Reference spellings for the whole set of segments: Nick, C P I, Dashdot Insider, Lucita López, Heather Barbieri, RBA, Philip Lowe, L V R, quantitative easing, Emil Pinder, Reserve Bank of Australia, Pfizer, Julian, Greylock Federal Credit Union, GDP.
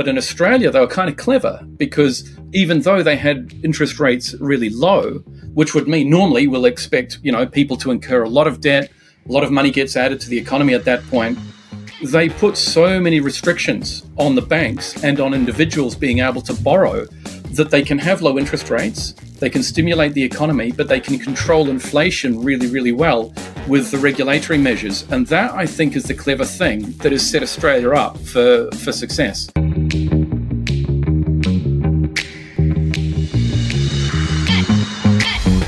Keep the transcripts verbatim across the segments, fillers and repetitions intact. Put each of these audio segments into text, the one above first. But in Australia, they were kind of clever, because even though they had interest rates really low, which would mean normally we'll expect, you know, people to incur a lot of debt, a lot of money gets added to the economy at that point. They put so many restrictions on the banks and on individuals being able to borrow that they can have low interest rates, they can stimulate the economy, but they can control inflation really, really well with the regulatory measures. And that, I think, is the clever thing that has set Australia up for, for success.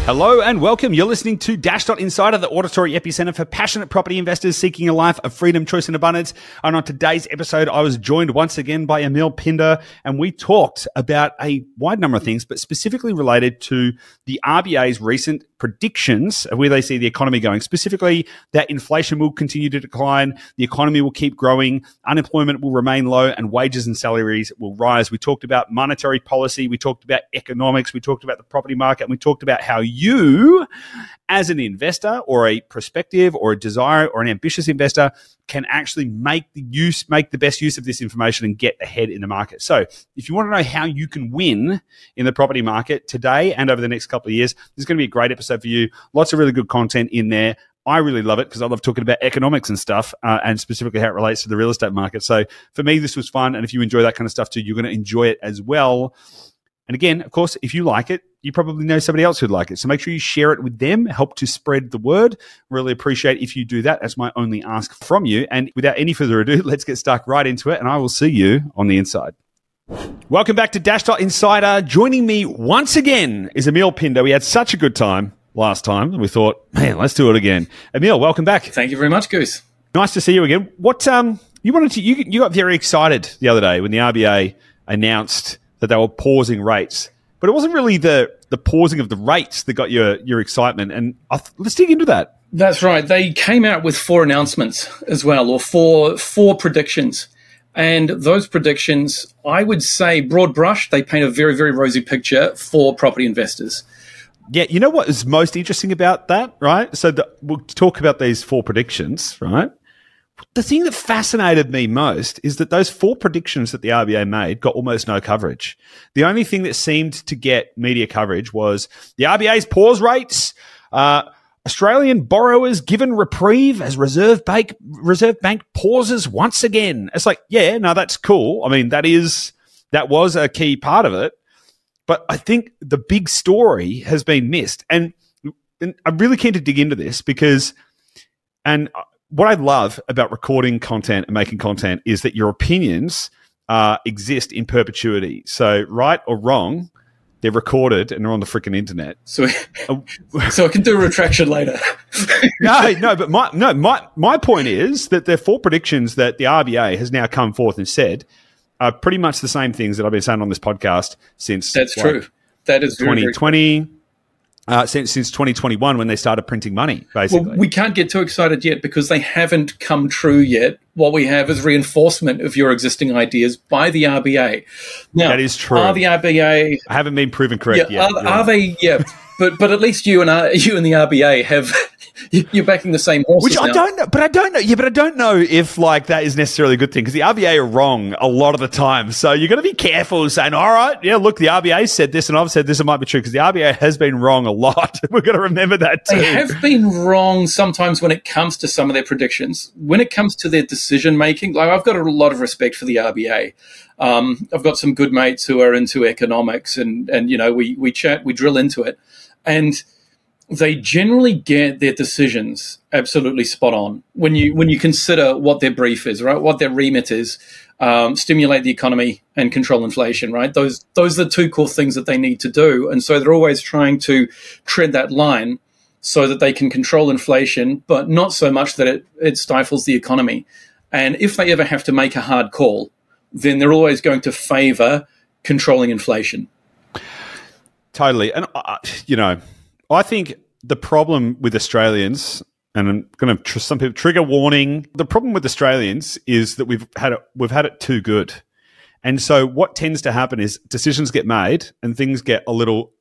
Hello and welcome. You're listening to Dashdot Insider, the auditory epicenter for passionate property investors seeking a life of freedom, choice and abundance. And on today's episode, I was joined once again by Emil Pinder, and we talked about a wide number of things, but specifically related to the R B A's recent predictions of where they see the economy going, specifically that inflation will continue to decline, the economy will keep growing, unemployment will remain low, and wages and salaries will rise. We talked about monetary policy, we talked about economics, we talked about the property market, and we talked about how you, as an investor or a prospective or a desire or an ambitious investor, can actually make the use, make the best use of this information and get ahead in the market. So if you want to know how you can win in the property market today and over the next couple of years, this is going to be a great episode for you. Lots of really good content in there. I really love it because I love talking about economics and stuff, uh, and specifically how it relates to the real estate market. So for me, this was fun. And if you enjoy that kind of stuff too, you're going to enjoy it as well. And again, of course, if you like it, you probably know somebody else who'd like it. So make sure you share it with them, help to spread the word. Really appreciate if you do that. That's my only ask from you. And without any further ado, let's get stuck right into it. And I will see you on the inside. Welcome back to Dashdot Insider. Joining me once again is Emil Pinder. We had such a good time last time. We thought, man, let's do it again. Emil, welcome back. Thank you very much, Goose. Nice to see you again. What um, you wanted to, you, you got very excited the other day when the R B A announced that they were pausing rates. But it wasn't really the, the pausing of the rates that got your, your excitement. And I th- let's dig into that. That's right. They came out with four announcements as well, or four four predictions. And those predictions, I would say, broad brush, they paint a very, very rosy picture for property investors. Yeah, you know what is most interesting about that, right? So the, we'll talk about these four predictions, right? The thing that fascinated me most is that those four predictions that the R B A made got almost no coverage. The only thing that seemed to get media coverage was the R B A's pause rates, uh, Australian borrowers given reprieve as Reserve Bank, Reserve Bank pauses once again. It's like, yeah, no, that's cool. I mean, that is that was a key part of it. But I think the big story has been missed. And, and I'm really keen to dig into this because – and. What I love about recording content and making content is that your opinions uh, exist in perpetuity. So right or wrong, they're recorded and they're on the freaking internet. So, so I can do a retraction later. no, no, but my no, my my point is that there are four predictions that the R B A has now come forth and said are pretty much the same things that I've been saying on this podcast since that's like, true. That is twenty twenty. Very true. Uh, since since twenty twenty-one when they started printing money, basically. Well, we can't get too excited yet because they haven't come true yet. What we have is reinforcement of your existing ideas by the R B A. Now, that is true. Are the R B A... I haven't been proven correct yeah, yet. Are, are they... Yeah, but but at least you and our, you and the R B A have... You're backing the same horses Which I now. don't know, but I don't know. Yeah, but I don't know if like that is necessarily a good thing because the R B A are wrong a lot of the time. So you're going to be careful saying, all right, yeah, look, the R B A said this and I've said this. It might be true because the R B A has been wrong a lot. We're going to remember that too. They have been wrong sometimes when it comes to some of their predictions. When it comes to their decision making, like I've got a lot of respect for the R B A. Um, I've got some good mates who are into economics and, and you know, we, we chat, we drill into it. And they generally get their decisions absolutely spot on when you when you consider what their brief is, right? What their remit is, um, stimulate the economy and control inflation, right? Those those are the two core things that they need to do, and so they're always trying to tread that line so that they can control inflation, but not so much that it, it stifles the economy. And if they ever have to make a hard call, then they're always going to favour controlling inflation. Totally, and uh, you know. I think the problem with Australians, and I'm going to tr- some people trigger warning. The problem with Australians is that we've had it, we've had it too good, and so what tends to happen is decisions get made and things get a little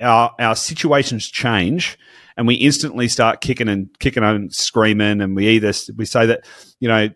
our our situations change, and we instantly start kicking and kicking and screaming, and we either we say that you know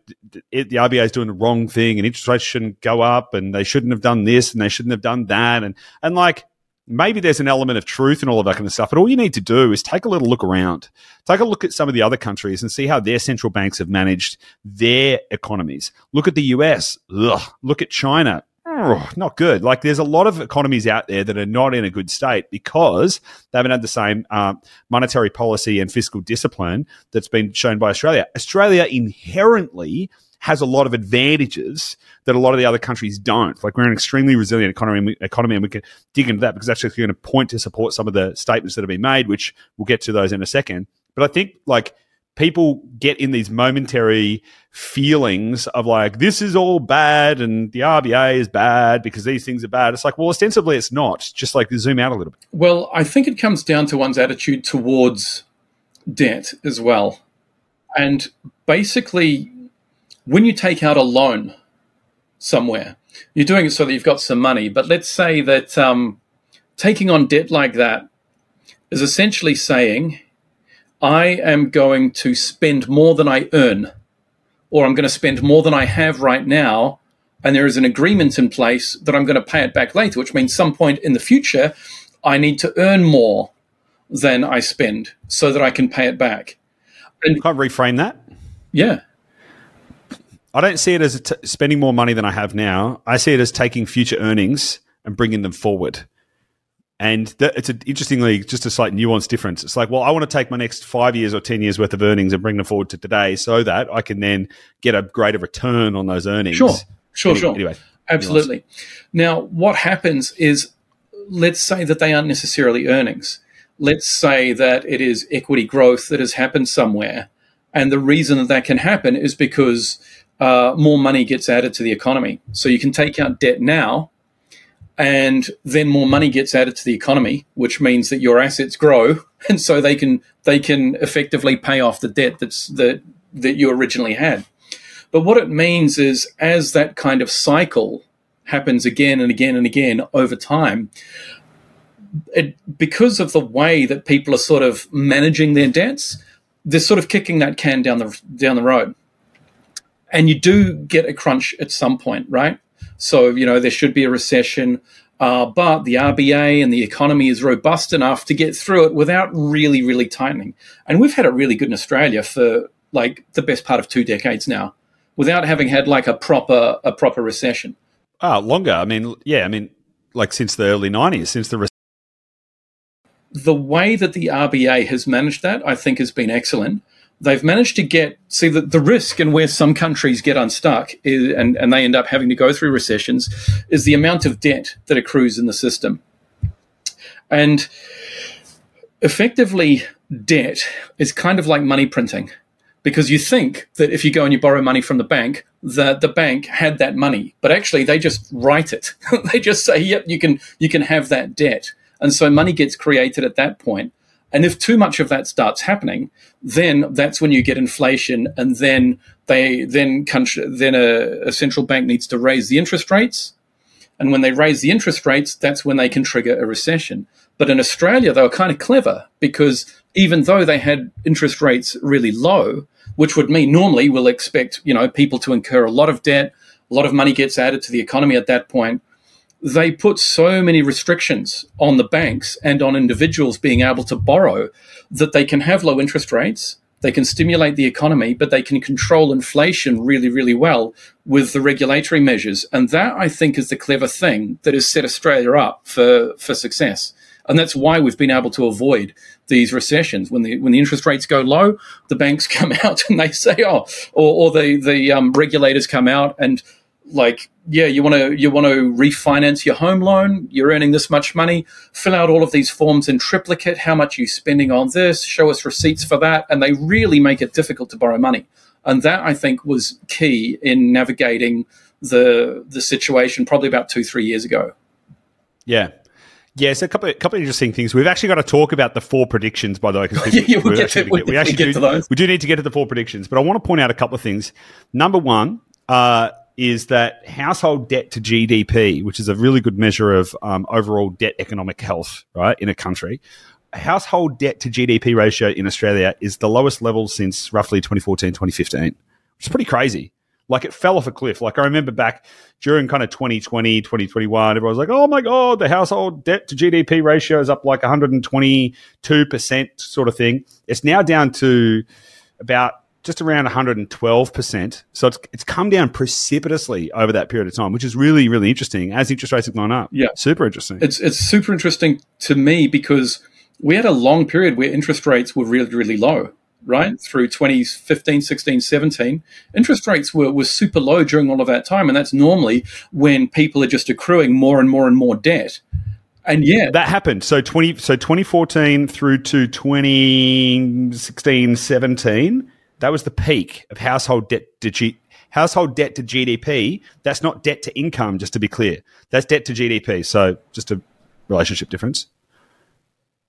it, the R B A is doing the wrong thing, and interest rates shouldn't go up, and they shouldn't have done this, and they shouldn't have done that, and and like. Maybe there's an element of truth and all of that kind of stuff, but all you need to do is take a little look around, take a look at some of the other countries and see how their central banks have managed their economies. Look at the U S, ugh. Look at China, ugh, not good. Like there's a lot of economies out there that are not in a good state because they haven't had the same uh, monetary policy and fiscal discipline that's been shown by Australia. Australia inherently has a lot of advantages that a lot of the other countries don't. Like we're an extremely resilient economy, economy, and we can dig into that because that's actually going to point to support some of the statements that have been made, which we'll get to those in a second. But I think like people get in these momentary feelings of like, this is all bad and the R B A is bad because these things are bad. It's like, well, ostensibly it's not. Just like zoom out a little bit. Well, I think it comes down to one's attitude towards debt as well. And basically, when you take out a loan somewhere, you're doing it so that you've got some money. But let's say that um, taking on debt like that is essentially saying, I am going to spend more than I earn, or I'm going to spend more than I have right now. And there is an agreement in place that I'm going to pay it back later, which means some point in the future, I need to earn more than I spend so that I can pay it back. And you can't reframe that? Yeah. I don't see it as t- spending more money than I have now. I see it as taking future earnings and bringing them forward. And th- it's a, interestingly just a slight nuance difference. It's like, well, I want to take my next five years or ten years worth of earnings and bring them forward to today so that I can then get a greater return on those earnings. Sure, sure, anyway, sure. Anyway, absolutely. Nuance. Now, what happens is, let's say that they aren't necessarily earnings. Let's say that it is equity growth that has happened somewhere. And the reason that that can happen is because Uh, more money gets added to the economy. So you can take out debt now, and then more money gets added to the economy, which means that your assets grow, and so they can they can effectively pay off the debt that's the, that you originally had. But what it means is, as that kind of cycle happens again and again and again over time, it, because of the way that people are sort of managing their debts, they're sort of kicking that can down the down the road. And you do get a crunch at some point, right? So, you know, there should be a recession, uh, but the R B A and the economy is robust enough to get through it without really, really tightening. And we've had it really good in Australia for like the best part of two decades now without having had like a proper a proper recession. Ah, longer. I mean, yeah, I mean, like since the early nineties, since the recession. The way that the R B A has managed that, I think, has been excellent. They've managed to get, see, the, the risk and where some countries get unstuck is, and, and they end up having to go through recessions is the amount of debt that accrues in the system. And effectively, debt is kind of like money printing, because you think that if you go and you borrow money from the bank, that the bank had that money. But actually, they just write it. They just say, yep, you can you can have that debt. And so money gets created at that point. And if too much of that starts happening, then that's when you get inflation, and then they then country, then a, a central bank needs to raise the interest rates. And when they raise the interest rates, that's when they can trigger a recession. But in Australia, they were kind of clever, because even though they had interest rates really low, which would mean normally we'll expect, you know, people to incur a lot of debt, a lot of money gets added to the economy at that point. They put so many restrictions on the banks and on individuals being able to borrow that they can have low interest rates, they can stimulate the economy, but they can control inflation really, really well with the regulatory measures. And that, I think, is the clever thing that has set Australia up for, for success. And that's why we've been able to avoid these recessions. When the when the interest rates go low, the banks come out and they say, oh, or, or the, the um, regulators come out and like, yeah, you want to you want to refinance your home loan, you're earning this much money, fill out all of these forms in triplicate, how much you're spending on this, show us receipts for that, and they really make it difficult to borrow money. And that, I think, was key in navigating the the situation probably about two, three years ago. Yeah. Yeah, so a couple, a couple of interesting things. We've actually got to talk about the four predictions, by the way. Because yeah, we'll get to, we, we actually get do, to those. We do need to get to the four predictions, but I want to point out a couple of things. Number one, uh, is that household debt to G D P, which is a really good measure of um, overall debt economic health, right, in a country. Household debt to G D P ratio in Australia is the lowest level since roughly twenty fourteen, twenty fifteen, which is pretty crazy. Like, it fell off a cliff. Like, I remember back during kind of twenty twenty, twenty twenty-one, everyone was like, oh, my God, the household debt to G D P ratio is up like one hundred twenty-two percent sort of thing. It's now down to about just around one hundred twelve percent. So it's it's come down precipitously over that period of time, which is really, really interesting as interest rates have gone up. Yeah. Super interesting. It's, it's super interesting to me because we had a long period where interest rates were really, really low. Right through twenty fifteen, sixteen, seventeen, interest rates were, were super low during all of that time, and that's normally when people are just accruing more and more and more debt. And yeah, that happened. So twenty, so twenty fourteen through to twenty sixteen, seventeen, that was the peak of household debt to G- household debt to G D P. That's not debt to income, just to be clear. That's debt to G D P. So just a relationship difference.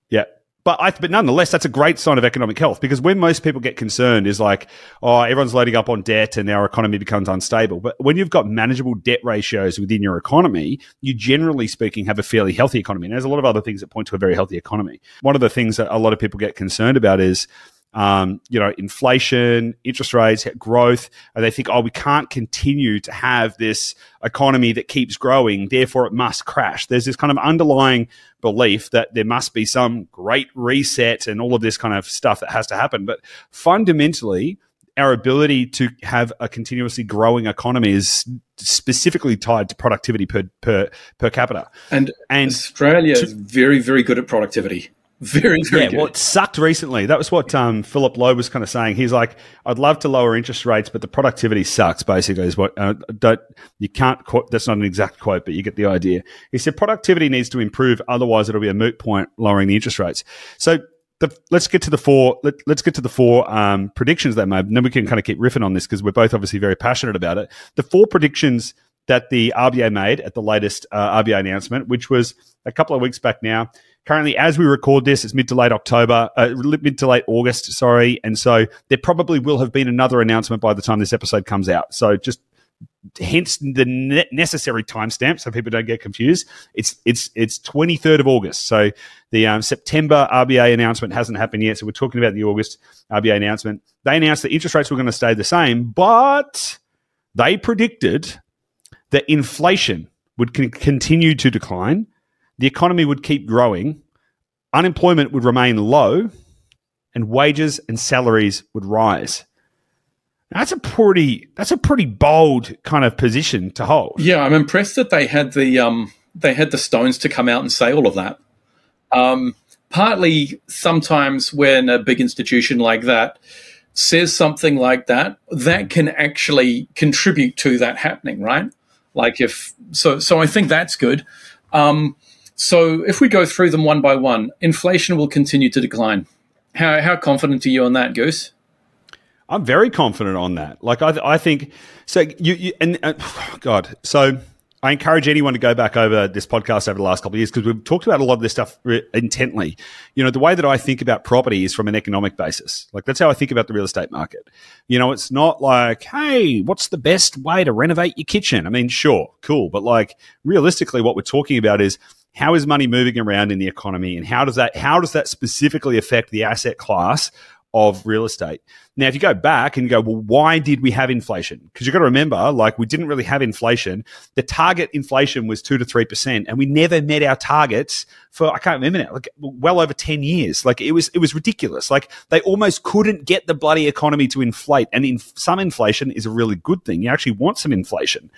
Yeah. But I, but nonetheless, that's a great sign of economic health, because when most people get concerned is like, oh, everyone's loading up on debt and our economy becomes unstable. But when you've got manageable debt ratios within your economy, you generally speaking have a fairly healthy economy. And there's a lot of other things that point to a very healthy economy. One of the things that a lot of people get concerned about is, um, you know, inflation, interest rates, growth. And they think, oh, we can't continue to have this economy that keeps growing, therefore it must crash. There's this kind of underlying belief that there must be some great reset and all of this kind of stuff that has to happen. But fundamentally, our ability to have a continuously growing economy is specifically tied to productivity per per, per capita. And, and Australia to- is very, very good at productivity. Very, very yeah, good. Well, it sucked recently. That was what um, Philip Lowe was kind of saying. He's like, I'd love to lower interest rates, but the productivity sucks, basically, is what uh, don't, you can't quote. That's not an exact quote, but you get the idea. He said productivity needs to improve. Otherwise, it'll be a moot point lowering the interest rates. So the, let's get to the four let, Let's get to the four um, predictions they made, and then we can kind of keep riffing on this because we're both obviously very passionate about it. The four predictions that the R B A made at the latest uh, R B A announcement, which was a couple of weeks back now. Currently, as we record this, it's mid to late October, uh, mid to late August, sorry. And so there probably will have been another announcement by the time this episode comes out. So just hence the ne- necessary timestamp so people don't get confused. It's it's it's twenty-third of August. So the um, September R B A announcement hasn't happened yet. So we're talking about the August R B A announcement. They announced that interest rates were going to stay the same, but they predicted that inflation would con- continue to decline. The economy would keep growing, unemployment would remain low, and wages and salaries would rise. Now, that's a pretty that's a pretty bold kind of position to hold. Yeah, I'm impressed that they had the um they had the stones to come out and say all of that. Um, partly, sometimes when a big institution like that says something like that, that can actually contribute to that happening, right? Like if so, so I think that's good. Um, So if we go through them one by one, inflation will continue to decline. How how confident are you on that, Goose? I'm very confident on that. Like I I think so. You, you and uh, God. So I encourage anyone to go back over this podcast over the last couple of years because we've talked about a lot of this stuff re- intently. You know, the way that I think about property is from an economic basis. Like that's how I think about the real estate market. You know, it's not like, hey, what's the best way to renovate your kitchen? I mean, sure, cool, but like realistically, what we're talking about is, how is money moving around in the economy, and how does that how does that specifically affect the asset class of real estate? Now, if you go back and you go, well, why did we have inflation? Because you've got to remember, like, we didn't really have inflation. The target inflation was two to three percent, and we never met our targets for, I can't remember now, like well over ten years. Like, it was it was ridiculous. Like, they almost couldn't get the bloody economy to inflate, and in, some inflation is a really good thing. You actually want some inflation.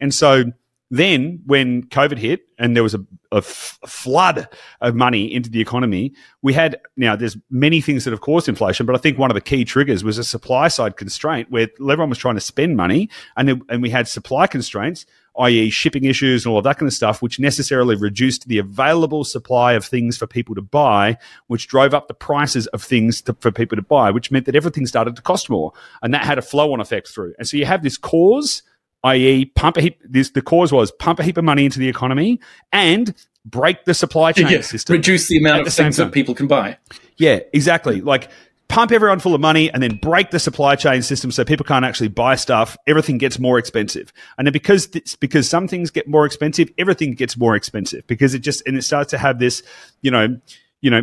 And so then when COVID hit and there was a, a f- flood of money into the economy, we had – now, there's many things that have caused inflation, but I think one of the key triggers was a supply-side constraint where everyone was trying to spend money, and, it, and we had supply constraints, that is shipping issues and all of that kind of stuff, which necessarily reduced the available supply of things for people to buy, which drove up the prices of things to, for people to buy, which meant that everything started to cost more, and that had a flow-on effect through. And so you have this cause – that is, pump a heap. This, the cause was pump a heap of money into the economy and break the supply chain yeah, system. Reduce the amount of the things that people can buy. Yeah, exactly. Like pump everyone full of money and then break the supply chain system so people can't actually buy stuff, everything gets more expensive. And then because th- because some things get more expensive, everything gets more expensive because it just, and it starts to have this, you know, you know,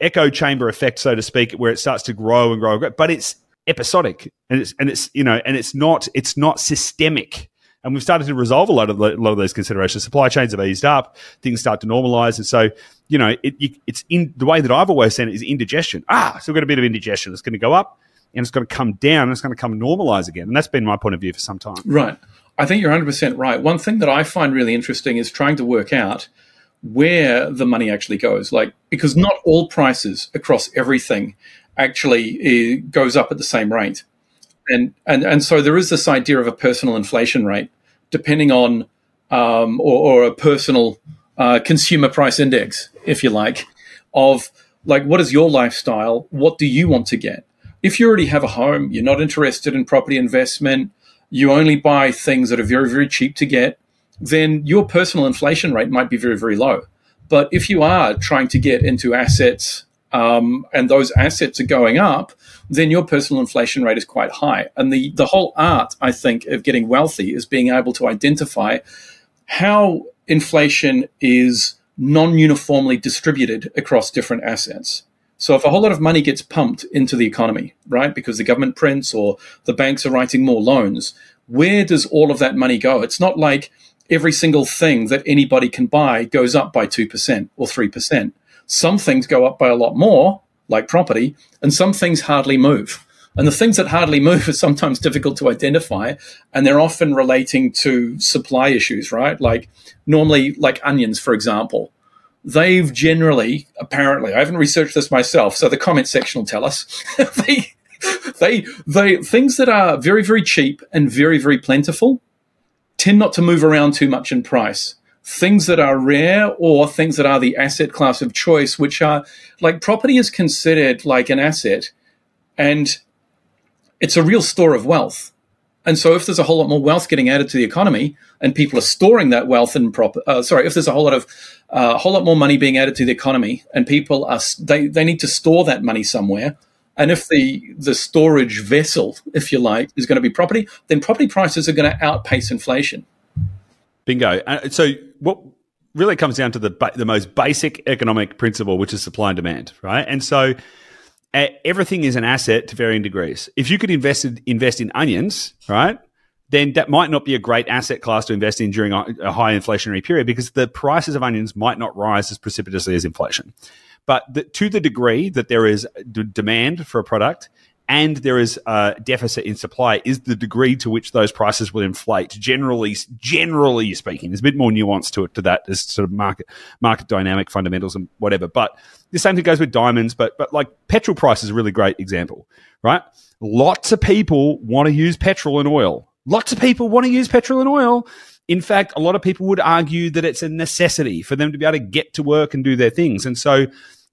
echo chamber effect, so to speak, where it starts to grow and grow and grow. But it's episodic and it's, and it's, you know, and it's not, it's not systemic. And we've started to resolve a lot of a lot of those considerations. Supply chains have eased up, things start to normalize, and so you know it, it, it's in the way that I've always said it is indigestion. Ah, so we've got a bit of indigestion. It's going to go up, and it's going to come down, and it's going to come normalize again. And that's been my point of view for some time. Right, I think you're one hundred percent right. One thing that I find really interesting is trying to work out where the money actually goes, like because not all prices across everything actually goes up at the same rate. And, and and so there is this idea of a personal inflation rate, depending on um, or, or a personal uh, consumer price index, if you like, of like what is your lifestyle? What do you want to get? If you already have a home, you're not interested in property investment, you only buy things that are very, very cheap to get, then your personal inflation rate might be very, very low. But if you are trying to get into assets um, and those assets are going up, then your personal inflation rate is quite high. And the, the whole art, I think, of getting wealthy is being able to identify how inflation is non-uniformly distributed across different assets. So if a whole lot of money gets pumped into the economy, right, because the government prints or the banks are writing more loans, where does all of that money go? It's not like every single thing that anybody can buy goes up by two percent or three percent. Some things go up by a lot more, like property, and some things hardly move. And the things that hardly move are sometimes difficult to identify, and they're often relating to supply issues, right? Like normally, like onions, for example, they've generally, apparently, I haven't researched this myself, so the comment section will tell us, they, they, they, things that are very, very cheap and very, very plentiful tend not to move around too much in price. Things that are rare or things that are the asset class of choice, which are like property is considered like an asset and it's a real store of wealth. And so if there's a whole lot more wealth getting added to the economy and people are storing that wealth in proper, uh, sorry, if there's a whole lot of, uh, a whole lot more money being added to the economy and people are, they, they need to store that money somewhere. And if the, the storage vessel, if you like, is going to be property, then property prices are going to outpace inflation. Bingo. Uh, so what really comes down to the ba- the most basic economic principle, which is supply and demand, right? And so uh, everything is an asset to varying degrees. If you could invest in, invest in onions, right, then that might not be a great asset class to invest in during a, a high inflationary period because the prices of onions might not rise as precipitously as inflation. But the, to the degree that there is d- demand for a product and there is a deficit in supply is the degree to which those prices will inflate, generally generally speaking. There's a bit more nuance to it, to that, as sort of market market dynamic fundamentals and whatever. But the same thing goes with diamonds, but but like petrol price is a really great example, right? Lots of people want to use petrol and oil. Lots of people want to use petrol and oil. In fact, a lot of people would argue that it's a necessity for them to be able to get to work and do their things. And so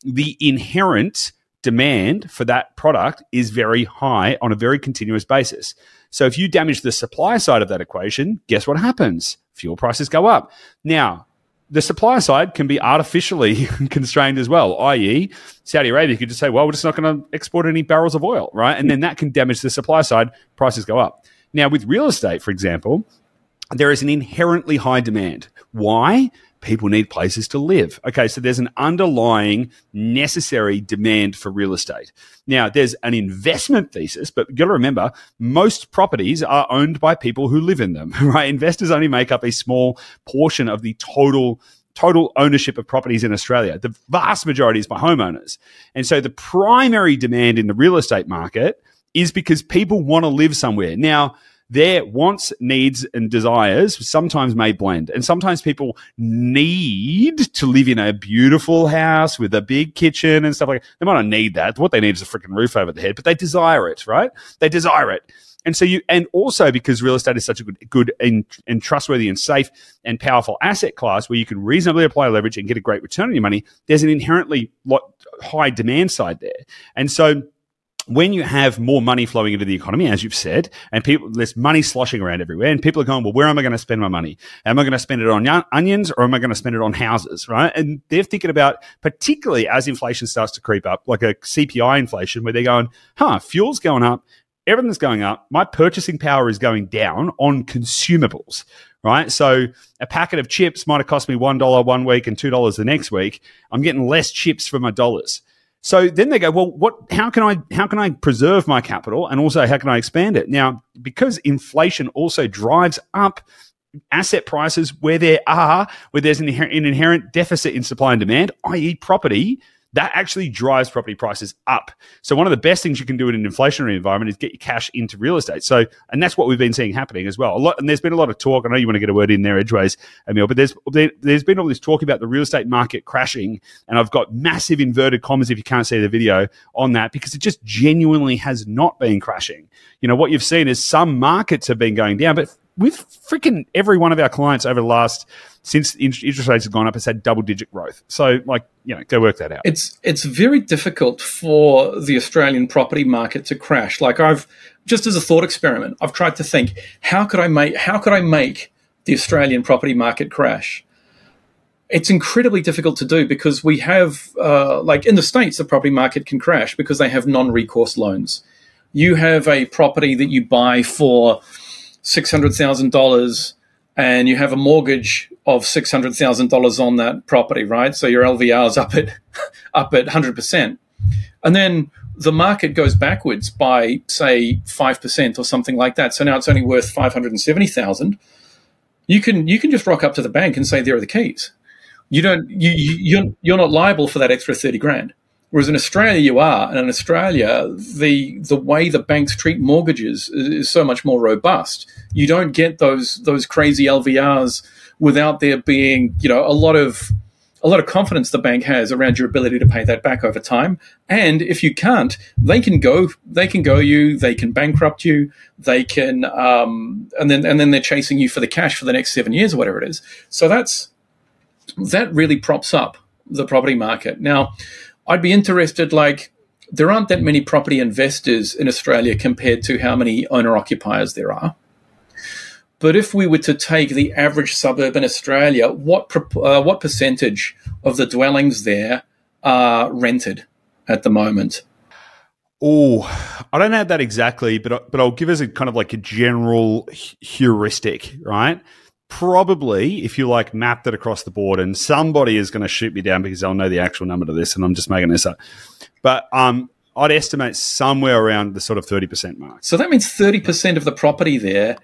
the inherent demand for that product is very high on a very continuous basis. So if you damage the supply side of that equation, guess what happens? Fuel prices go up. Now, the supply side can be artificially constrained as well, that is. Saudi Arabia could just say, well, we're just not going to export any barrels of oil, right? And then that can damage the supply side, prices go up. Now, with real estate, for example, there is an inherently high demand. Why? People need places to live. Okay, so there's an underlying necessary demand for real estate. Now, there's an investment thesis, but you've got to remember, most properties are owned by people who live in them, right? Investors only make up a small portion of the total total ownership of properties in Australia. The vast majority is by homeowners. And so the primary demand in the real estate market is because people want to live somewhere. Now, their wants, needs, and desires sometimes may blend. And sometimes people need to live in a beautiful house with a big kitchen and stuff like that. They might not need that. What they need is a freaking roof over their head, but they desire it, right? They desire it. And so you, and also because real estate is such a good, good and, and trustworthy and safe and powerful asset class where you can reasonably apply leverage and get a great return on your money, there's an inherently lot, high demand side there. And so when you have more money flowing into the economy, as you've said, and people, there's money sloshing around everywhere, and people are going, well, where am I going to spend my money? Am I going to spend it on onions, or am I going to spend it on houses, right? And they're thinking about, particularly as inflation starts to creep up, like a C P I inflation, where they're going, huh, fuel's going up, everything's going up, my purchasing power is going down on consumables, right? So a packet of chips might have cost me one dollar one week and two dollars the next week. I'm getting less chips for my dollars. So then they go, well, what? How can I how can I preserve my capital, and also how can I expand it? Now, because inflation also drives up asset prices where there are where there's an inherent deficit in supply and demand, that is, property. That actually drives property prices up. So one of the best things you can do in an inflationary environment is get your cash into real estate. So, and that's what we've been seeing happening as well. A lot, and there's been a lot of talk. I know you want to get a word in there, Edgeways, Emil, but there's there, there's been all this talk about the real estate market crashing, and I've got massive inverted commas if you can't see the video on that, because it just genuinely has not been crashing. You know, what you've seen is some markets have been going down, but with freaking every one of our clients over the last, since interest rates have gone up, it's had double-digit growth. So, like, you know, go work that out. It's it's very difficult for the Australian property market to crash. Like, I've just as a thought experiment, I've tried to think, how could I make how could I make the Australian property market crash? It's incredibly difficult to do, because we have, uh, like in the States, the property market can crash because they have non-recourse loans. You have a property that you buy for six hundred thousand dollars and you have a mortgage of six hundred thousand dollars on that property, right? So your L V R is up at, up at one hundred percent. And then the market goes backwards by, say, five percent or something like that. So now it's only worth five hundred seventy thousand dollars. You can, you can just rock up to the bank and say, there are the keys. You don't, you, you're, you're not liable for that extra thirty grand. Whereas in Australia, you are. And in Australia, the the way the banks treat mortgages is, is so much more robust. You don't get those those crazy L V Rs without there being, you know, a lot of a lot of confidence the bank has around your ability to pay that back over time. And if you can't, they can go they can go you, they can bankrupt you, they can um, and then and then they're chasing you for the cash for the next seven years or whatever it is. So that's that really props up the property market. Now, I'd be interested, like, there aren't that many property investors in Australia compared to how many owner-occupiers there are. But if we were to take the average suburb in Australia, what uh, what percentage of the dwellings there are rented at the moment? Oh, I don't have that exactly, but, but I'll give us a kind of like a general heuristic, right? Probably, if you like, map that across the board, and somebody is going to shoot me down because they'll know the actual number to this, and I'm just making this up. But um, I'd estimate somewhere around the sort of thirty percent mark. So that means thirty percent of the property there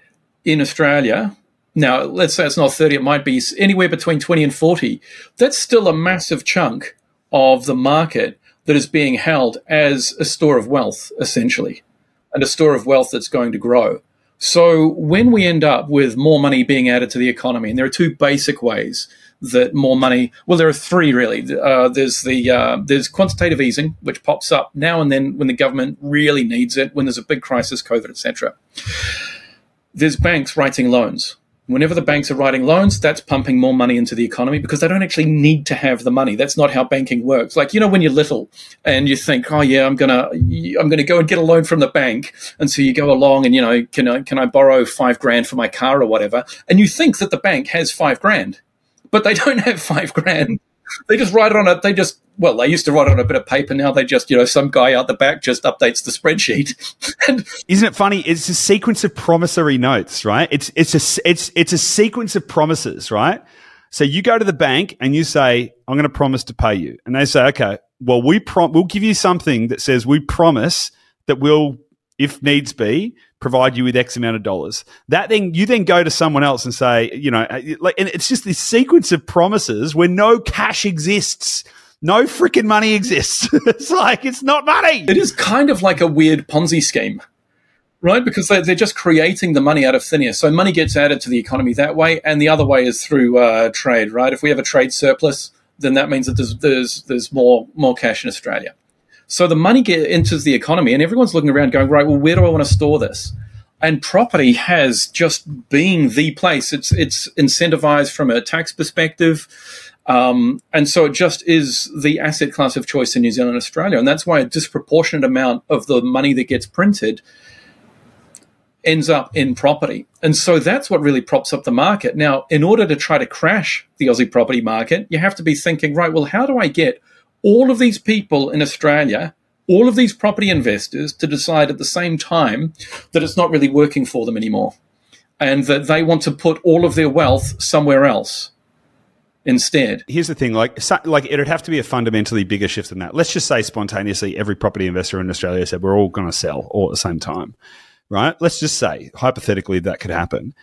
in Australia. Now, let's say it's not thirty, it might be anywhere between twenty and forty. That's still a massive chunk of the market that is being held as a store of wealth, essentially, and a store of wealth that's going to grow. So when we end up with more money being added to the economy, and there are two basic ways that more money, well, there are three really. Uh, there's the uh, there's quantitative easing, which pops up now and then when the government really needs it, when there's a big crisis, COVID, et cetera. There's banks writing loans. Whenever the banks are writing loans, that's pumping more money into the economy because they don't actually need to have the money. That's not how banking works. Like, you know, when you're little and you think, oh, yeah, I'm going to I'm going to go and get a loan from the bank. And so you go along and, you know, can I, can I borrow five grand for my car or whatever? And you think that the bank has five grand, but they don't have five grand. They just write it on a, they just, well, they used to write it on a bit of paper. Now they just, you know, some guy out the back just updates the spreadsheet. And isn't it funny? It's a sequence of promissory notes, right? It's, it's a, it's, it's a sequence of promises, right? So you go to the bank and you say, I'm going to promise to pay you. And they say, okay, well, we prom, we'll give you something that says we promise that we'll, if needs be, provide you with X amount of dollars. That thing, you then go to someone else and say, you know, like, and it's just this sequence of promises where no cash exists. No freaking money exists. It's like, it's not money. It is kind of like a weird Ponzi scheme, right? Because they're, they're just creating the money out of thin air. So money gets added to the economy that way. And the other way is through uh, trade, right? If we have a trade surplus, then that means that there's, there's, there's more, more cash in Australia. So the money get, enters the economy and everyone's looking around going, right, well, where do I want to store this? And property has just been the place. It's it's incentivized from a tax perspective. Um, and so it just is the asset class of choice in New Zealand and Australia. And that's why a disproportionate amount of the money that gets printed ends up in property. And so that's what really props up the market. Now, in order to try to crash the Aussie property market, you have to be thinking, right, well, how do I get all of these people in Australia, all of these property investors, to decide at the same time that it's not really working for them anymore and that they want to put all of their wealth somewhere else instead? Here's the thing, like, so, like it would have to be a fundamentally bigger shift than that. Let's just say spontaneously every property investor in Australia said we're all going to sell all at the same time, right? Let's just say hypothetically that could happen.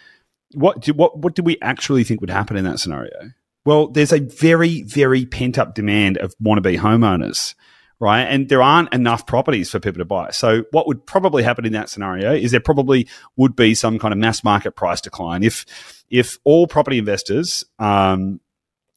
What do, what, what do we actually think would happen in that scenario? Well, there's a very, very pent-up demand of wannabe homeowners, right? And there aren't enough properties for people to buy. So what would probably happen in that scenario is there probably would be some kind of mass market price decline. If if all property investors um,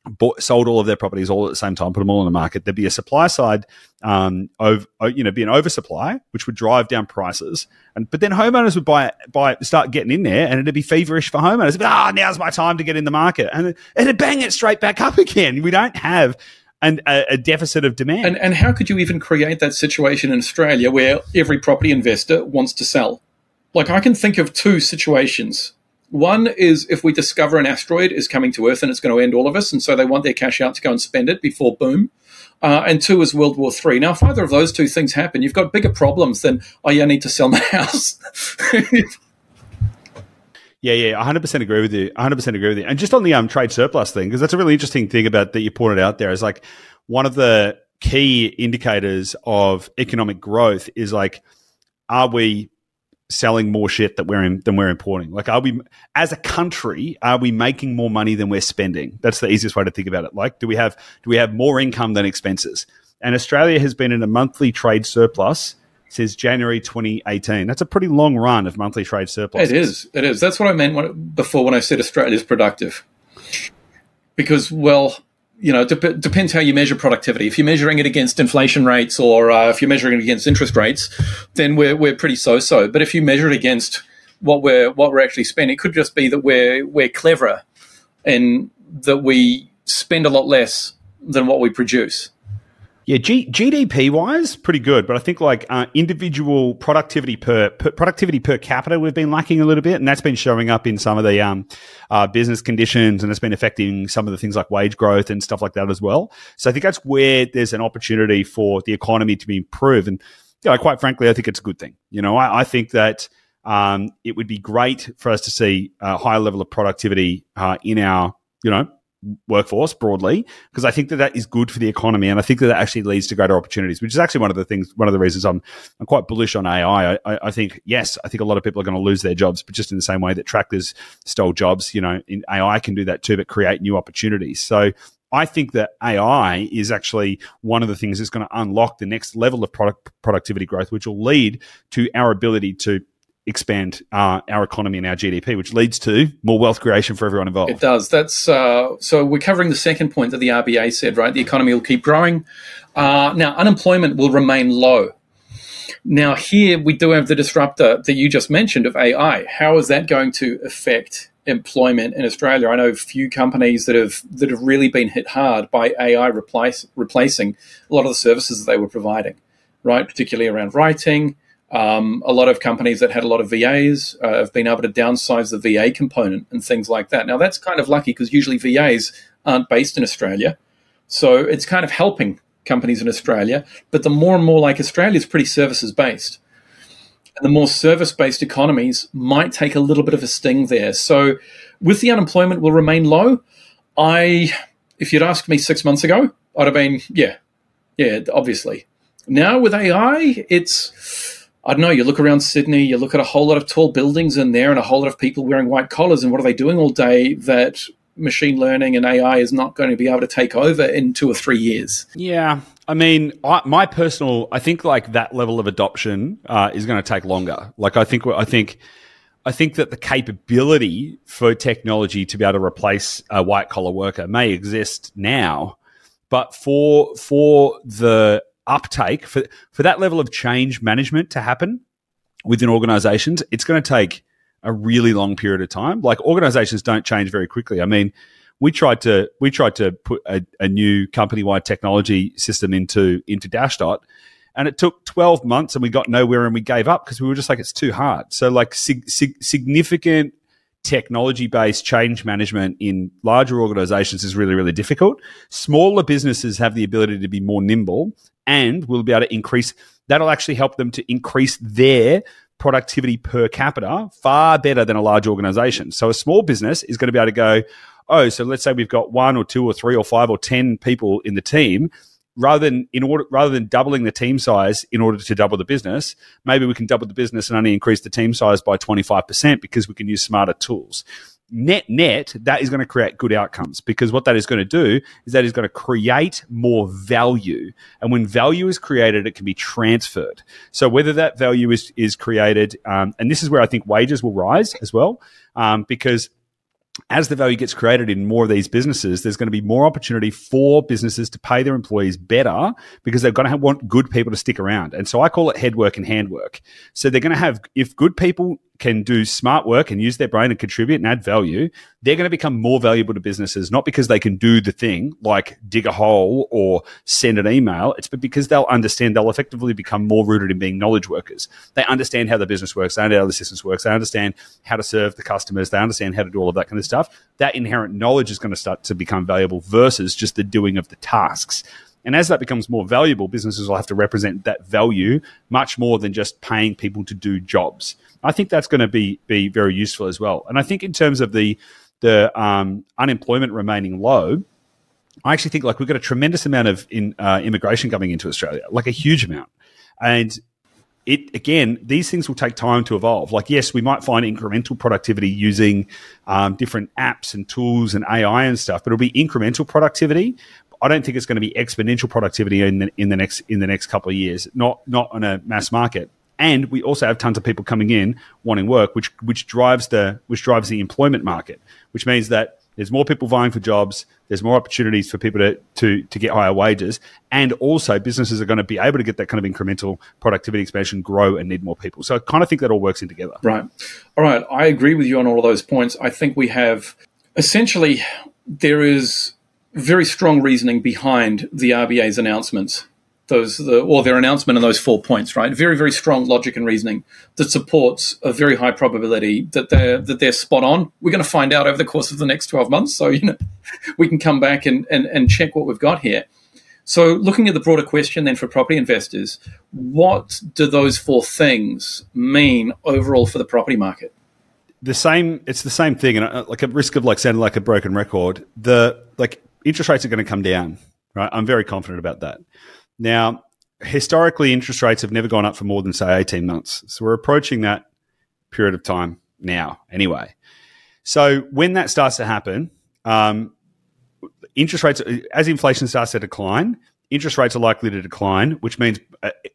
bought, sold all of their properties all at the same time, put them all in the market, there'd be a supply side, um, over, you know, be an oversupply, which would drive down prices. And but then homeowners would buy, buy, start getting in there, and it'd be feverish for homeowners. Ah, oh, now's my time to get in the market, and it'd bang it straight back up again. We don't have an, a, a deficit of demand. And, and how could you even create that situation in Australia where every property investor wants to sell? Like, I can think of two situations. One is if we discover an asteroid is coming to Earth and it's going to end all of us, and so they want their cash out to go and spend it before boom. Uh, and two is World War Three. Now, if either of those two things happen, you've got bigger problems than, oh, yeah, I need to sell my house. Yeah, yeah, one hundred percent agree with you. one hundred percent agree with you. And just on the um, trade surplus thing, because that's a really interesting thing about that you pointed out there, is like one of the key indicators of economic growth is like, are we selling more shit that we're in, than we're importing? Like, are we, as a country, are we making more money than we're spending? That's the easiest way to think about it. Like, do we have do we have more income than expenses? And Australia has been in a monthly trade surplus since January twenty eighteen. That's a pretty long run of monthly trade surplus. It is. It is. That's what I meant when, before when I said Australia's productive. Because, well, you know, dep- depends how you measure productivity. If you're measuring it against inflation rates, or uh, if you're measuring it against interest rates, then we're we're pretty so-so. But if you measure it against what we're what we're actually spending, it could just be that we're we're cleverer and that we spend a lot less than what we produce. Yeah, G- G D P wise, pretty good, but I think like uh, individual productivity per, per productivity per capita, we've been lacking a little bit, and that's been showing up in some of the um, uh, business conditions, and it's been affecting some of the things like wage growth and stuff like that as well. So I think that's where there's an opportunity for the economy to be improved, and you know, quite frankly, I think it's a good thing. You know, I, I think that um, it would be great for us to see a higher level of productivity uh, in our, you know, workforce broadly, because I think that that is good for the economy, and I think that that actually leads to greater opportunities, which is actually one of the things, one of the reasons I'm I'm quite bullish on A I. I, I think yes, I think a lot of people are going to lose their jobs, but just in the same way that tractors stole jobs, you know, in A I can do that too, but create new opportunities. So I think that A I is actually one of the things that's going to unlock the next level of product productivity growth, which will lead to our ability to expand uh, our economy and our G D P, which leads to more wealth creation for everyone involved. It does. That's uh, so we're covering the second point that the R B A said, right? The economy will keep growing. Uh, now, unemployment will remain low. Now, here we do have the disruptor that you just mentioned of A I. How is that going to affect employment in Australia? I know few companies that have that have really been hit hard by A I replace, replacing a lot of the services that they were providing, right? Particularly around writing. Um, a lot of companies that had a lot of V As uh, have been able to downsize the V A component and things like that. Now, that's kind of lucky because usually V As aren't based in Australia. So it's kind of helping companies in Australia. But the more and more, like, Australia is pretty services-based. And the more service-based economies might take a little bit of a sting there. So with the unemployment will remain low, I, if you'd asked me six months ago, I'd have been, yeah, yeah, obviously. Now with A I, it's... I don't know, you look around Sydney, you look at a whole lot of tall buildings in there and a whole lot of people wearing white collars, and what are they doing all day that machine learning and A I is not going to be able to take over in two or three years? Yeah. I mean, I, my personal, I think like that level of adoption uh, is going to take longer. Like I think, I think, I think that the capability for technology to be able to replace a white collar worker may exist now, but for, for the, uptake for for that level of change management to happen within organizations, it's going to take a really long period of time. Like, organizations don't change very quickly. I mean, we tried to we tried to put a, a new company-wide technology system into into Dashdot, and it took twelve months, and we got nowhere, and we gave up because we were just like, it's too hard. So like sig sig significant technology-based change management in larger organizations is really, really difficult. Smaller businesses have the ability to be more nimble, and we'll be able to increase. That'll actually help them to increase their productivity per capita far better than a large organization. So a small business is going to be able to go, oh, so let's say we've got one or two or three or five or ten people in the team. Rather than in order, rather than doubling the team size in order to double the business, maybe we can double the business and only increase the team size by twenty-five percent because we can use smarter tools. Net, net, that is going to create good outcomes, because what that is going to do is that is going to create more value. And when value is created, it can be transferred. So whether that value is, is created, um, and this is where I think wages will rise as well, um, because as the value gets created in more of these businesses, there's going to be more opportunity for businesses to pay their employees better because they're going to have, want good people to stick around. And so I call it head work and hand work. So they're going to have, if good people can do smart work and use their brain and contribute and add value, they're going to become more valuable to businesses, not because they can do the thing like dig a hole or send an email. It's because they'll understand, they'll effectively become more rooted in being knowledge workers. They understand how the business works, they understand how the systems works, they understand how to serve the customers, they understand how to do all of that kind of stuff. That inherent knowledge is going to start to become valuable versus just the doing of the tasks. And as that becomes more valuable, businesses will have to represent that value much more than just paying people to do jobs. I think that's going to be be very useful as well. And I think in terms of the the um, unemployment remaining low, I actually think like we've got a tremendous amount of in, uh, immigration coming into Australia, like a huge amount. And it again, these things will take time to evolve. Like, yes, we might find incremental productivity using um, different apps and tools and A I and stuff, but it'll be incremental productivity. I don't think it's going to be exponential productivity in the, in the next in the next couple of years. Not not on a mass market. And we also have tons of people coming in wanting work, which which drives the which drives the employment market. Which means that there's more people vying for jobs. There's more opportunities for people to to to get higher wages, and also businesses are going to be able to get that kind of incremental productivity expansion, grow, and need more people. So I kind of think that all works in together. Right. All right. I agree with you on all of those points. I think we have essentially there is very strong reasoning behind the R B A's announcements, those the, or their announcement on those four points, right? Very, very strong logic and reasoning that supports a very high probability that they're that they're spot on. We're going to find out over the course of the next twelve months, so you know we can come back and and, and check what we've got here. So, looking at the broader question then for property investors, what do those four things mean overall for the property market? The same, it's the same thing, and like at risk of like sounding like a broken record, the like. Interest rates are going to come down, right? I'm very confident about that. Now, historically, interest rates have never gone up for more than, say, eighteen months. So we're approaching that period of time now anyway. So when that starts to happen, um, interest rates, as inflation starts to decline, interest rates are likely to decline, which means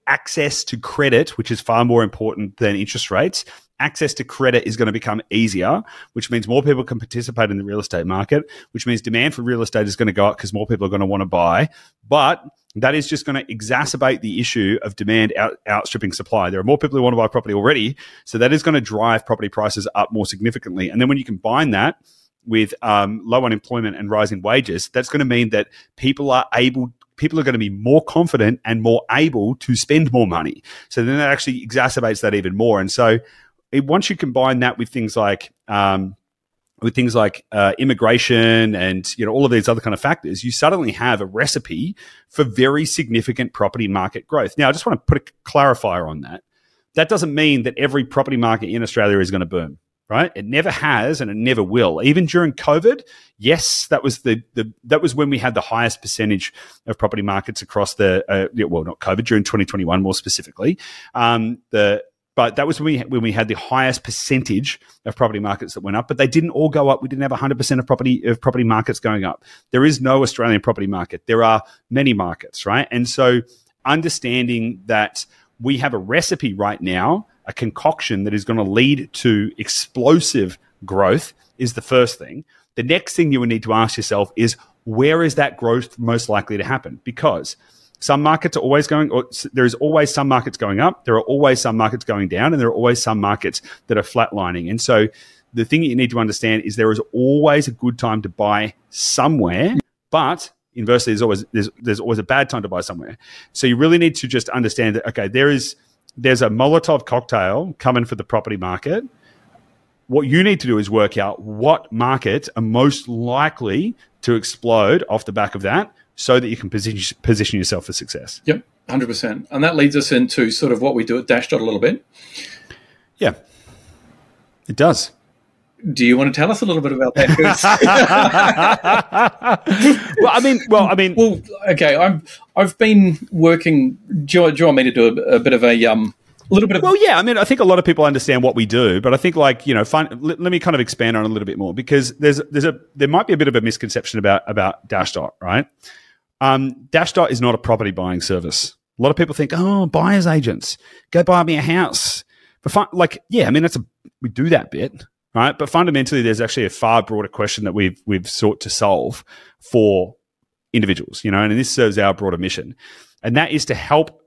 access to credit, which is far more important than interest rates, access to credit is going to become easier, which means more people can participate in the real estate market, which means demand for real estate is going to go up because more people are going to want to buy. But that is just going to exacerbate the issue of demand out, outstripping supply. There are more people who want to buy property already, so that is going to drive property prices up more significantly. And then when you combine that with um, low unemployment and rising wages, that's going to mean that people are able People are going to be more confident and more able to spend more money. So then that actually exacerbates that even more. And so it, once you combine that with things like um, with things like uh, immigration and you know all of these other kind of factors, you suddenly have a recipe for very significant property market growth. Now, I just want to put a clarifier on that. That doesn't mean that every property market in Australia is going to boom. Right? It never has, and it never will. Even during COVID, yes, that was the, the that was when we had the highest percentage of property markets across the uh, well, not COVID, during twenty twenty-one more specifically. Um, the but that was when we when we had the highest percentage of property markets that went up. But they didn't all go up. We didn't have one hundred percent of property of property markets going up. There is no Australian property market. There are many markets, right? And so understanding that we have a recipe right now, a concoction that is going to lead to explosive growth is the first thing. The next thing you would need to ask yourself is, where is that growth most likely to happen? Because some markets are always going, or there is always some markets going up, there are always some markets going down, and there are always some markets that are flatlining. And so the thing you need to understand is there is always a good time to buy somewhere, but inversely, there's always there's, there's always a bad time to buy somewhere. So you really need to just understand that, okay, there is there's a Molotov cocktail coming for the property market. What you need to do is work out what markets are most likely to explode off the back of that, so that you can position position yourself for success. Yep, one hundred percent. And that leads us into sort of what we do at Dashdot a little bit. Yeah, it does. Do you want to tell us a little bit about that? well, I mean, well, I mean, well, okay. I'm, I've been working. Do you, do you want me to do a, a bit of a, um, a little bit of? Well, yeah. I mean, I think a lot of people understand what we do, but I think, like, you know, fun, let, let me kind of expand on it a little bit more, because there's, there's a, there might be a bit of a misconception about about Dashdot, right? Um, Dashdot is not a property buying service. A lot of people think, oh, buyer's agents, go buy me a house for fun. Like, yeah, I mean, that's a we do that bit. Right? But fundamentally, there's actually a far broader question that we've we've sought to solve for individuals, you know, and this serves our broader mission, and that is to help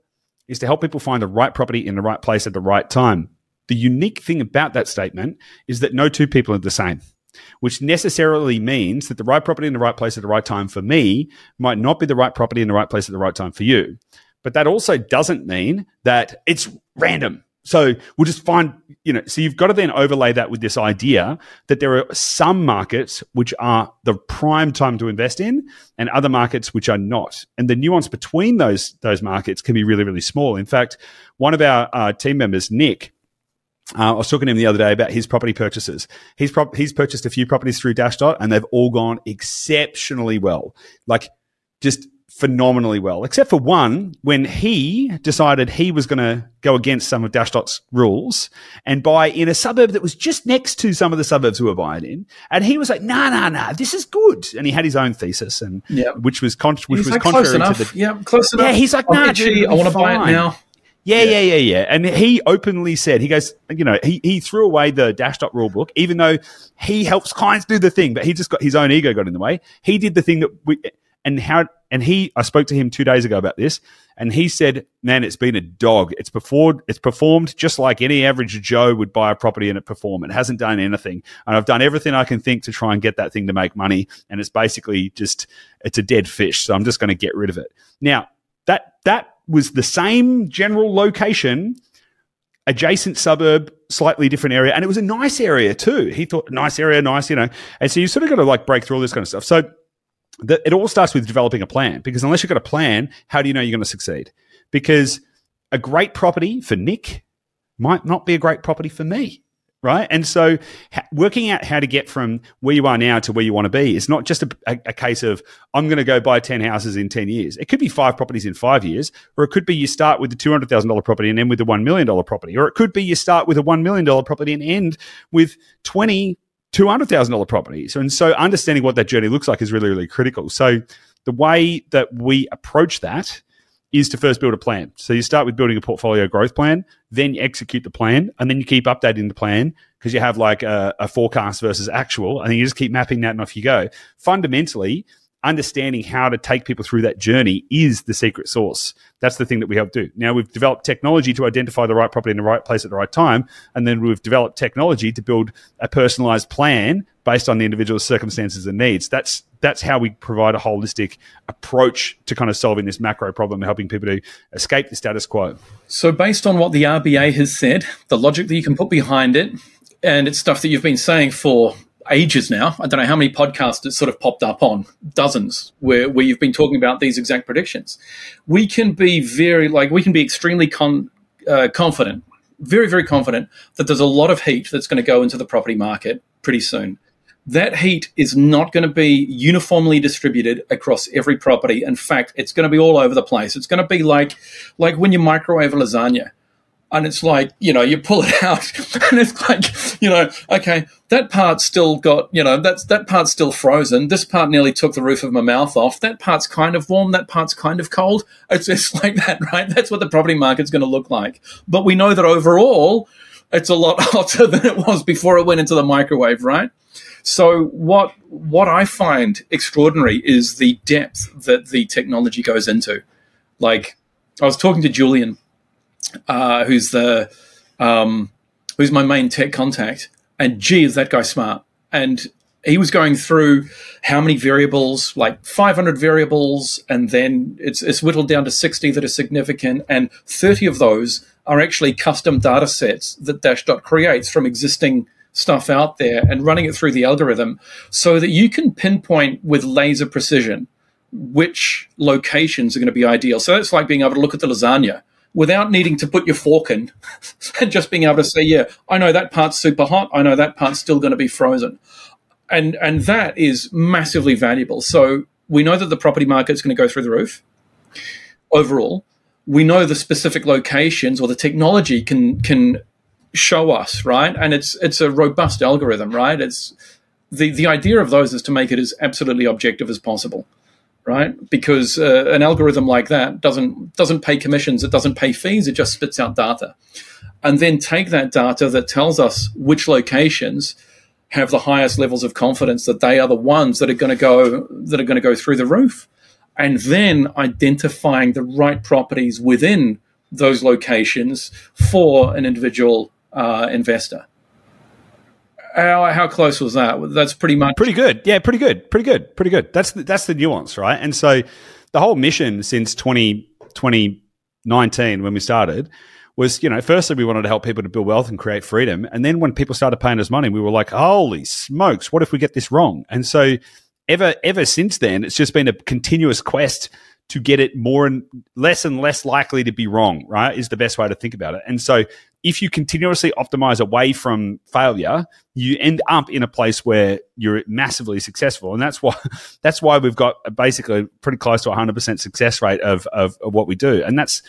is to help people find the right property in the right place at the right time. The unique thing about that statement is that no two people are the same, which necessarily means that the right property in the right place at the right time for me might not be the right property in the right place at the right time for you. But that also doesn't mean that it's random. So we'll just find, you know, so you've got to then overlay that with this idea that there are some markets which are the prime time to invest in and other markets which are not. And the nuance between those those markets can be really, really small. In fact, one of our uh, team members, Nick, uh, I was talking to him the other day about his property purchases. He's, pro- he's purchased a few properties through Dashdot and they've all gone exceptionally well, like just phenomenally well, except for one when he decided he was going to go against some of Dashdot's rules and buy in a suburb that was just next to some of the suburbs we were buying in. And he was like, "No, no, no, this is good." And he had his own thesis, and yeah, which was con- which was, like, contrary close enough. to the yeah, close enough. Yeah, he's like, "No, nah, dude, I want to buy it now." Yeah, yeah, yeah, yeah, yeah. And he openly said, he goes, you know, he, he threw away the Dashdot rule book, even though he helps clients do the thing, but he just got his own ego got in the way. He did the thing that we. And how? And he, I spoke to him two days ago about this, and he said, "Man, it's been a dog. It's performed. It's performed just like any average Joe would buy a property and it perform. It hasn't done anything, and I've done everything I can think to try and get that thing to make money, and it's basically just it's a dead fish. So I'm just going to get rid of it." Now that that was the same general location, adjacent suburb, slightly different area, and it was a nice area too. He thought nice area, nice, you know. And so you sort of got to like break through all this kind of stuff. So. The, it all starts with developing a plan, because unless you've got a plan, how do you know you're going to succeed? Because a great property for Nick might not be a great property for me, right? And so ha- working out how to get from where you are now to where you want to be is not just a, a, a case of I'm going to go buy ten houses in ten years. It could be five properties in five years, or it could be you start with the two hundred thousand dollars property and end with the one million dollars property, or it could be you start with a one million dollars property and end with twenty two hundred thousand dollars properties. And so understanding what that journey looks like is really, really critical. So the way that we approach that is to first build a plan. So you start with building a portfolio growth plan, then you execute the plan, and then you keep updating the plan because you have like a, a forecast versus actual, and then you just keep mapping that and off you go. Fundamentally, understanding how to take people through that journey is the secret sauce. That's the thing that we help do. Now, we've developed technology to identify the right property in the right place at the right time, and then we've developed technology to build a personalized plan based on the individual's circumstances and needs. That's that's how we provide a holistic approach to kind of solving this macro problem and helping people to escape the status quo. So based on what the R B A has said, the logic that you can put behind it, and it's stuff that you've been saying for ages now. I don't know how many podcasts it's sort of popped up on, dozens, where, where you've been talking about these exact predictions. We can be very, like, we can be extremely con, uh, confident, very, very confident that there's a lot of heat that's going to go into the property market pretty soon. That heat is not going to be uniformly distributed across every property. In fact, it's going to be all over the place. It's going to be like, like when you microwave a lasagna. And it's like, you know, you pull it out and it's like, you know, okay, that part's still got, you know, that's that part's still frozen. This part nearly took the roof of my mouth off. That part's kind of warm. That part's kind of cold. It's just like that, right? That's what the property market's going to look like. But we know that overall, it's a lot hotter than it was before it went into the microwave, right? So what what I find extraordinary is the depth that the technology goes into. Like, I was talking to Julian, Uh, who's the um, who's my main tech contact, and gee, is that guy smart. And he was going through how many variables, like five hundred variables, and then it's, it's whittled down to sixty that are significant, and thirty of those are actually custom data sets that Dashdot creates from existing stuff out there, and running it through the algorithm so that you can pinpoint with laser precision which locations are going to be ideal. So it's like being able to look at the lasagna without needing to put your fork in and just being able to say, yeah, I know that part's super hot, I know that part's still going to be frozen. And, and that is massively valuable. So we know that the property market's going to go through the roof overall. We know the specific locations, or the technology can can show us, right? And it's it's a robust algorithm, right? It's the, the idea of those is to make it as absolutely objective as possible, right? Because uh, an algorithm like that doesn't doesn't pay commissions, it doesn't pay fees, it just spits out data. And then take that data that tells us which locations have the highest levels of confidence that they are the ones that are going to go that are going to go through the roof, and then identifying the right properties within those locations for an individual uh, investor. How, how close was that? That's pretty much pretty good. Yeah, pretty good, pretty good, pretty good. That's the, that's the nuance, right? And so the whole mission since twenty nineteen when we started was, you know, firstly, we wanted to help people to build wealth and create freedom. And then when people started paying us money, we were like, holy smokes, what if we get this wrong? And so ever ever since then, it's just been a continuous quest to get it more and less and less likely to be wrong, right, is the best way to think about it. And so if you continuously optimize away from failure, you end up in a place where you're massively successful. And that's why that's why we've got basically pretty close to one hundred percent success rate of, of, of what we do. And that's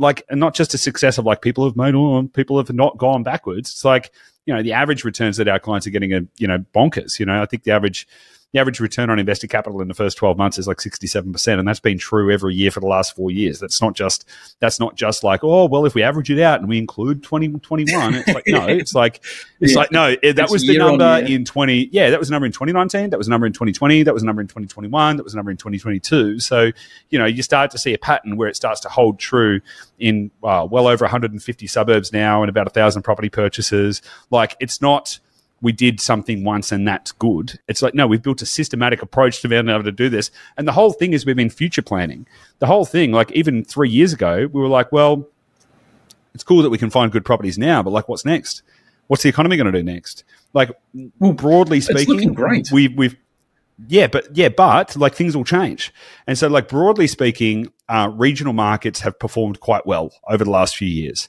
like, and not just a success of like people have made, oh, people have not gone backwards. It's like, you know, the average returns that our clients are getting are, you know, bonkers. You know, I think the average, the average return on invested capital in the first twelve months is like sixty-seven percent. And that's been true every year for the last four years. That's not just, that's not just like, oh, well, if we average it out and we include twenty twenty-one, it's like, no, it's like, it's yeah. like, no, that it's was the number in twenty. Yeah. That was a number in twenty nineteen. That was a number in twenty twenty. That was a number in twenty twenty-one. That was a number in twenty twenty-two. So, you know, you start to see a pattern where it starts to hold true in uh, well over one hundred fifty suburbs now and about a thousand property purchases. Like, it's not, we did something once and that's good. It's like, no, we've built a systematic approach to being able to do this. And the whole thing is we've been future planning. The whole thing, like even three years ago, we were like, well, it's cool that we can find good properties now, but like, what's next? What's the economy going to do next? Like, well, broadly speaking, it's looking great. We, we've, yeah, but yeah, but like things will change. And so like broadly speaking, uh, regional markets have performed quite well over the last few years.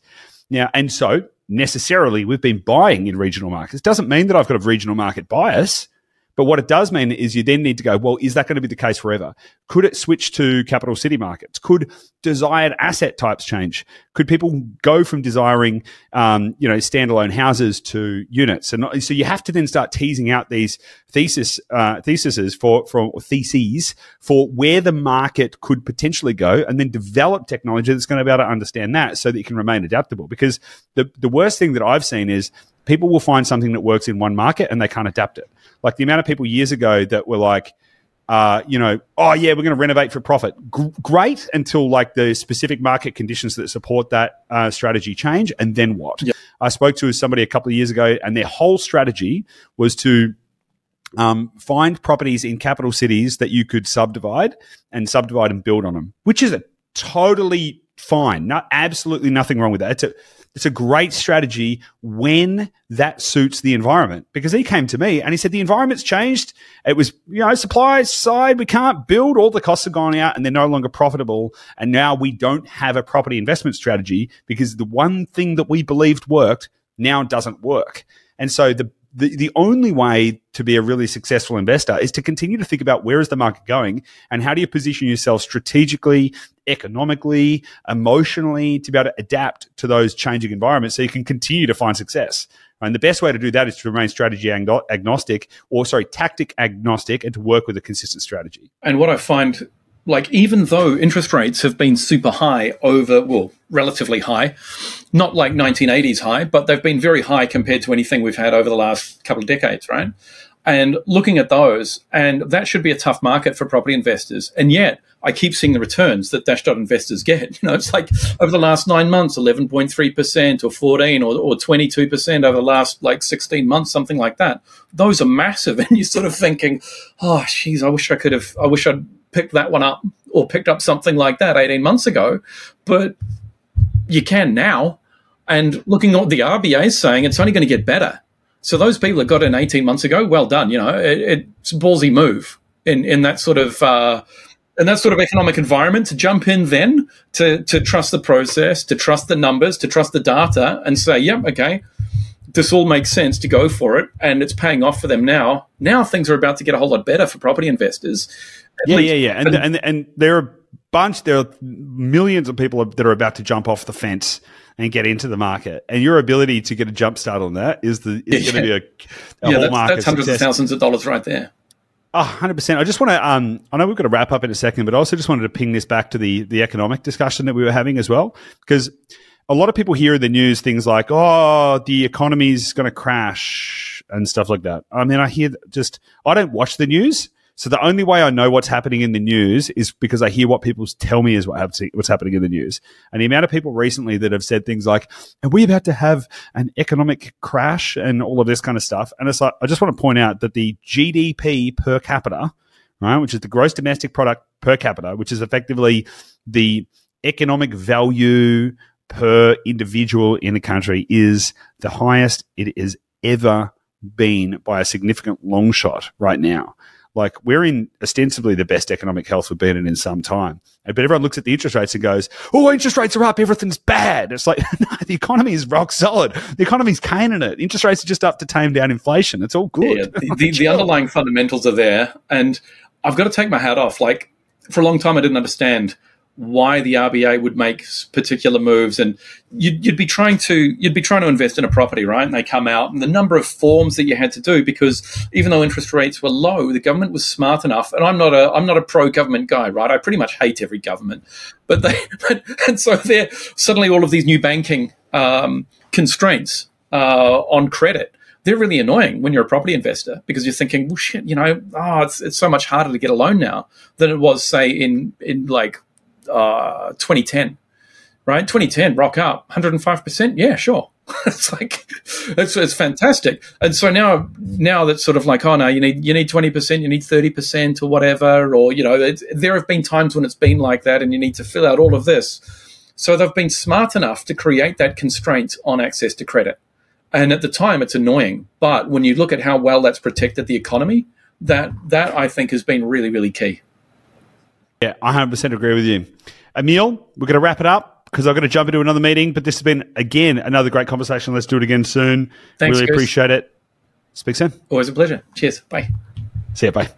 Now, and so, necessarily, we've been buying in regional markets. It doesn't mean that I've got a regional market bias, but what it does mean is you then need to go, well, is that going to be the case forever? Could it switch to capital city markets? Could desired asset types change? Could people go from desiring, um, you know, standalone houses to units? And not, so you have to then start teasing out these thesis, uh, theses for, for or theses for where the market could potentially go, and then develop technology that's going to be able to understand that, so that you can remain adaptable. Because the the worst thing that I've seen is people will find something that works in one market and they can't adapt it. Like the amount of people years ago that were like, Uh, you know, oh yeah, we're going to renovate for profit. G great until like the specific market conditions that support that uh, strategy change, and then what? Yep. I spoke to somebody a couple of years ago, and their whole strategy was to um, find properties in capital cities that you could subdivide and subdivide and build on them, which is a totally fine, not absolutely nothing wrong with that. It's a It's a great strategy when that suits the environment. Because he came to me and he said, the environment's changed. It was, you know, supply side, we can't build, all the costs have gone out and they're no longer profitable. And now we don't have a property investment strategy because the one thing that we believed worked now doesn't work. And so the The, the only way to be a really successful investor is to continue to think about where is the market going and how do you position yourself strategically, economically, emotionally to be able to adapt to those changing environments so you can continue to find success. And the best way to do that is to remain strategy agnostic or, sorry, tactic agnostic and to work with a consistent strategy. And what I find, like, even though interest rates have been super high over, well, relatively high, not like nineteen eighties high, but they've been very high compared to anything we've had over the last couple of decades, right? and looking at those, and that should be a tough market for property investors. And yet I keep seeing the returns that Dashdot investors get. You know, it's like over the last nine months, eleven point three percent or fourteen or, or twenty-two percent over the last like sixteen months, something like that. Those are massive. And you're sort of thinking, oh, geez, I wish I could have, I wish I'd picked that one up or picked up something like that eighteen months ago. But you can now. And looking at what the R B A is saying, it's only going to get better. So those people that got in eighteen months ago, well done. You know, it, it's a ballsy move in, in that sort of uh, in that sort of economic environment to jump in then, to, to trust the process, to trust the numbers, to trust the data and say, yep, okay, this all makes sense to go for it. And it's paying off for them now. Now things are about to get a whole lot better for property investors. Yeah, least, yeah, yeah. And, and, and there are a bunch, there are millions of people that are about to jump off the fence and get into the market, and your ability to get a jump start on that is the is yeah. going to be a, a yeah, whole market. That's hundreds success. of thousands of dollars right there. A hundred percent. I just want to. Um, I know we've got to wrap up in a second, but I also just wanted to ping this back to the the economic discussion that we were having as well, because a lot of people hear in the news things like, "Oh, the economy's going to crash" and stuff like that. I mean, I hear just. I don't watch the news. So the only way I know what's happening in the news is because I hear what people tell me is what ha- what's happening in the news. And the amount of people recently that have said things like, are we about to have an economic crash and all of this kind of stuff? And it's like, I just want to point out that the G D P per capita, right, which is the gross domestic product per capita, which is effectively the economic value per individual in a country, is the highest it has ever been by a significant long shot right now. Like, we're in ostensibly the best economic health we've been in in some time. But everyone looks at the interest rates and goes, oh, interest rates are up, everything's bad. It's like, no, the economy is rock solid. The economy's caning it. Interest rates are just up to tame down inflation. It's all good. Yeah, the, the, the underlying fundamentals are there. And I've got to take my hat off. Like, for a long time, I didn't understand why the R B A would make particular moves, and you'd, you'd be trying to you'd be trying to invest in a property, right? And they come out, and the number of forms that you had to do, because even though interest rates were low, the government was smart enough. And I'm not a I'm not a pro government guy, right? I pretty much hate every government, but they but, and so there suddenly all of these new banking um, constraints uh, on credit. They're really annoying when you're a property investor, because you're thinking, well, shit, you know, oh, it's it's so much harder to get a loan now than it was, say, in in like. Uh, twenty ten, right? twenty ten, rock up, one hundred five percent. Yeah, sure. It's like, it's, it's fantastic. And so now, now that's sort of like, oh no, you need, you need twenty percent, you need thirty percent or whatever, or, you know, it's, there have been times when it's been like that and you need to fill out all of this. So they've been smart enough to create that constraint on access to credit. And at the time it's annoying, but when you look at how well that's protected the economy, that, that I think has been really, really key. Yeah, I one hundred percent agree with you. Emil, we're going to wrap it up because I've got to jump into another meeting, but this has been, again, another great conversation. Let's do it again soon. Thanks, really Chris. Appreciate it. Speak soon. Always a pleasure. Cheers. Bye. See you. Bye.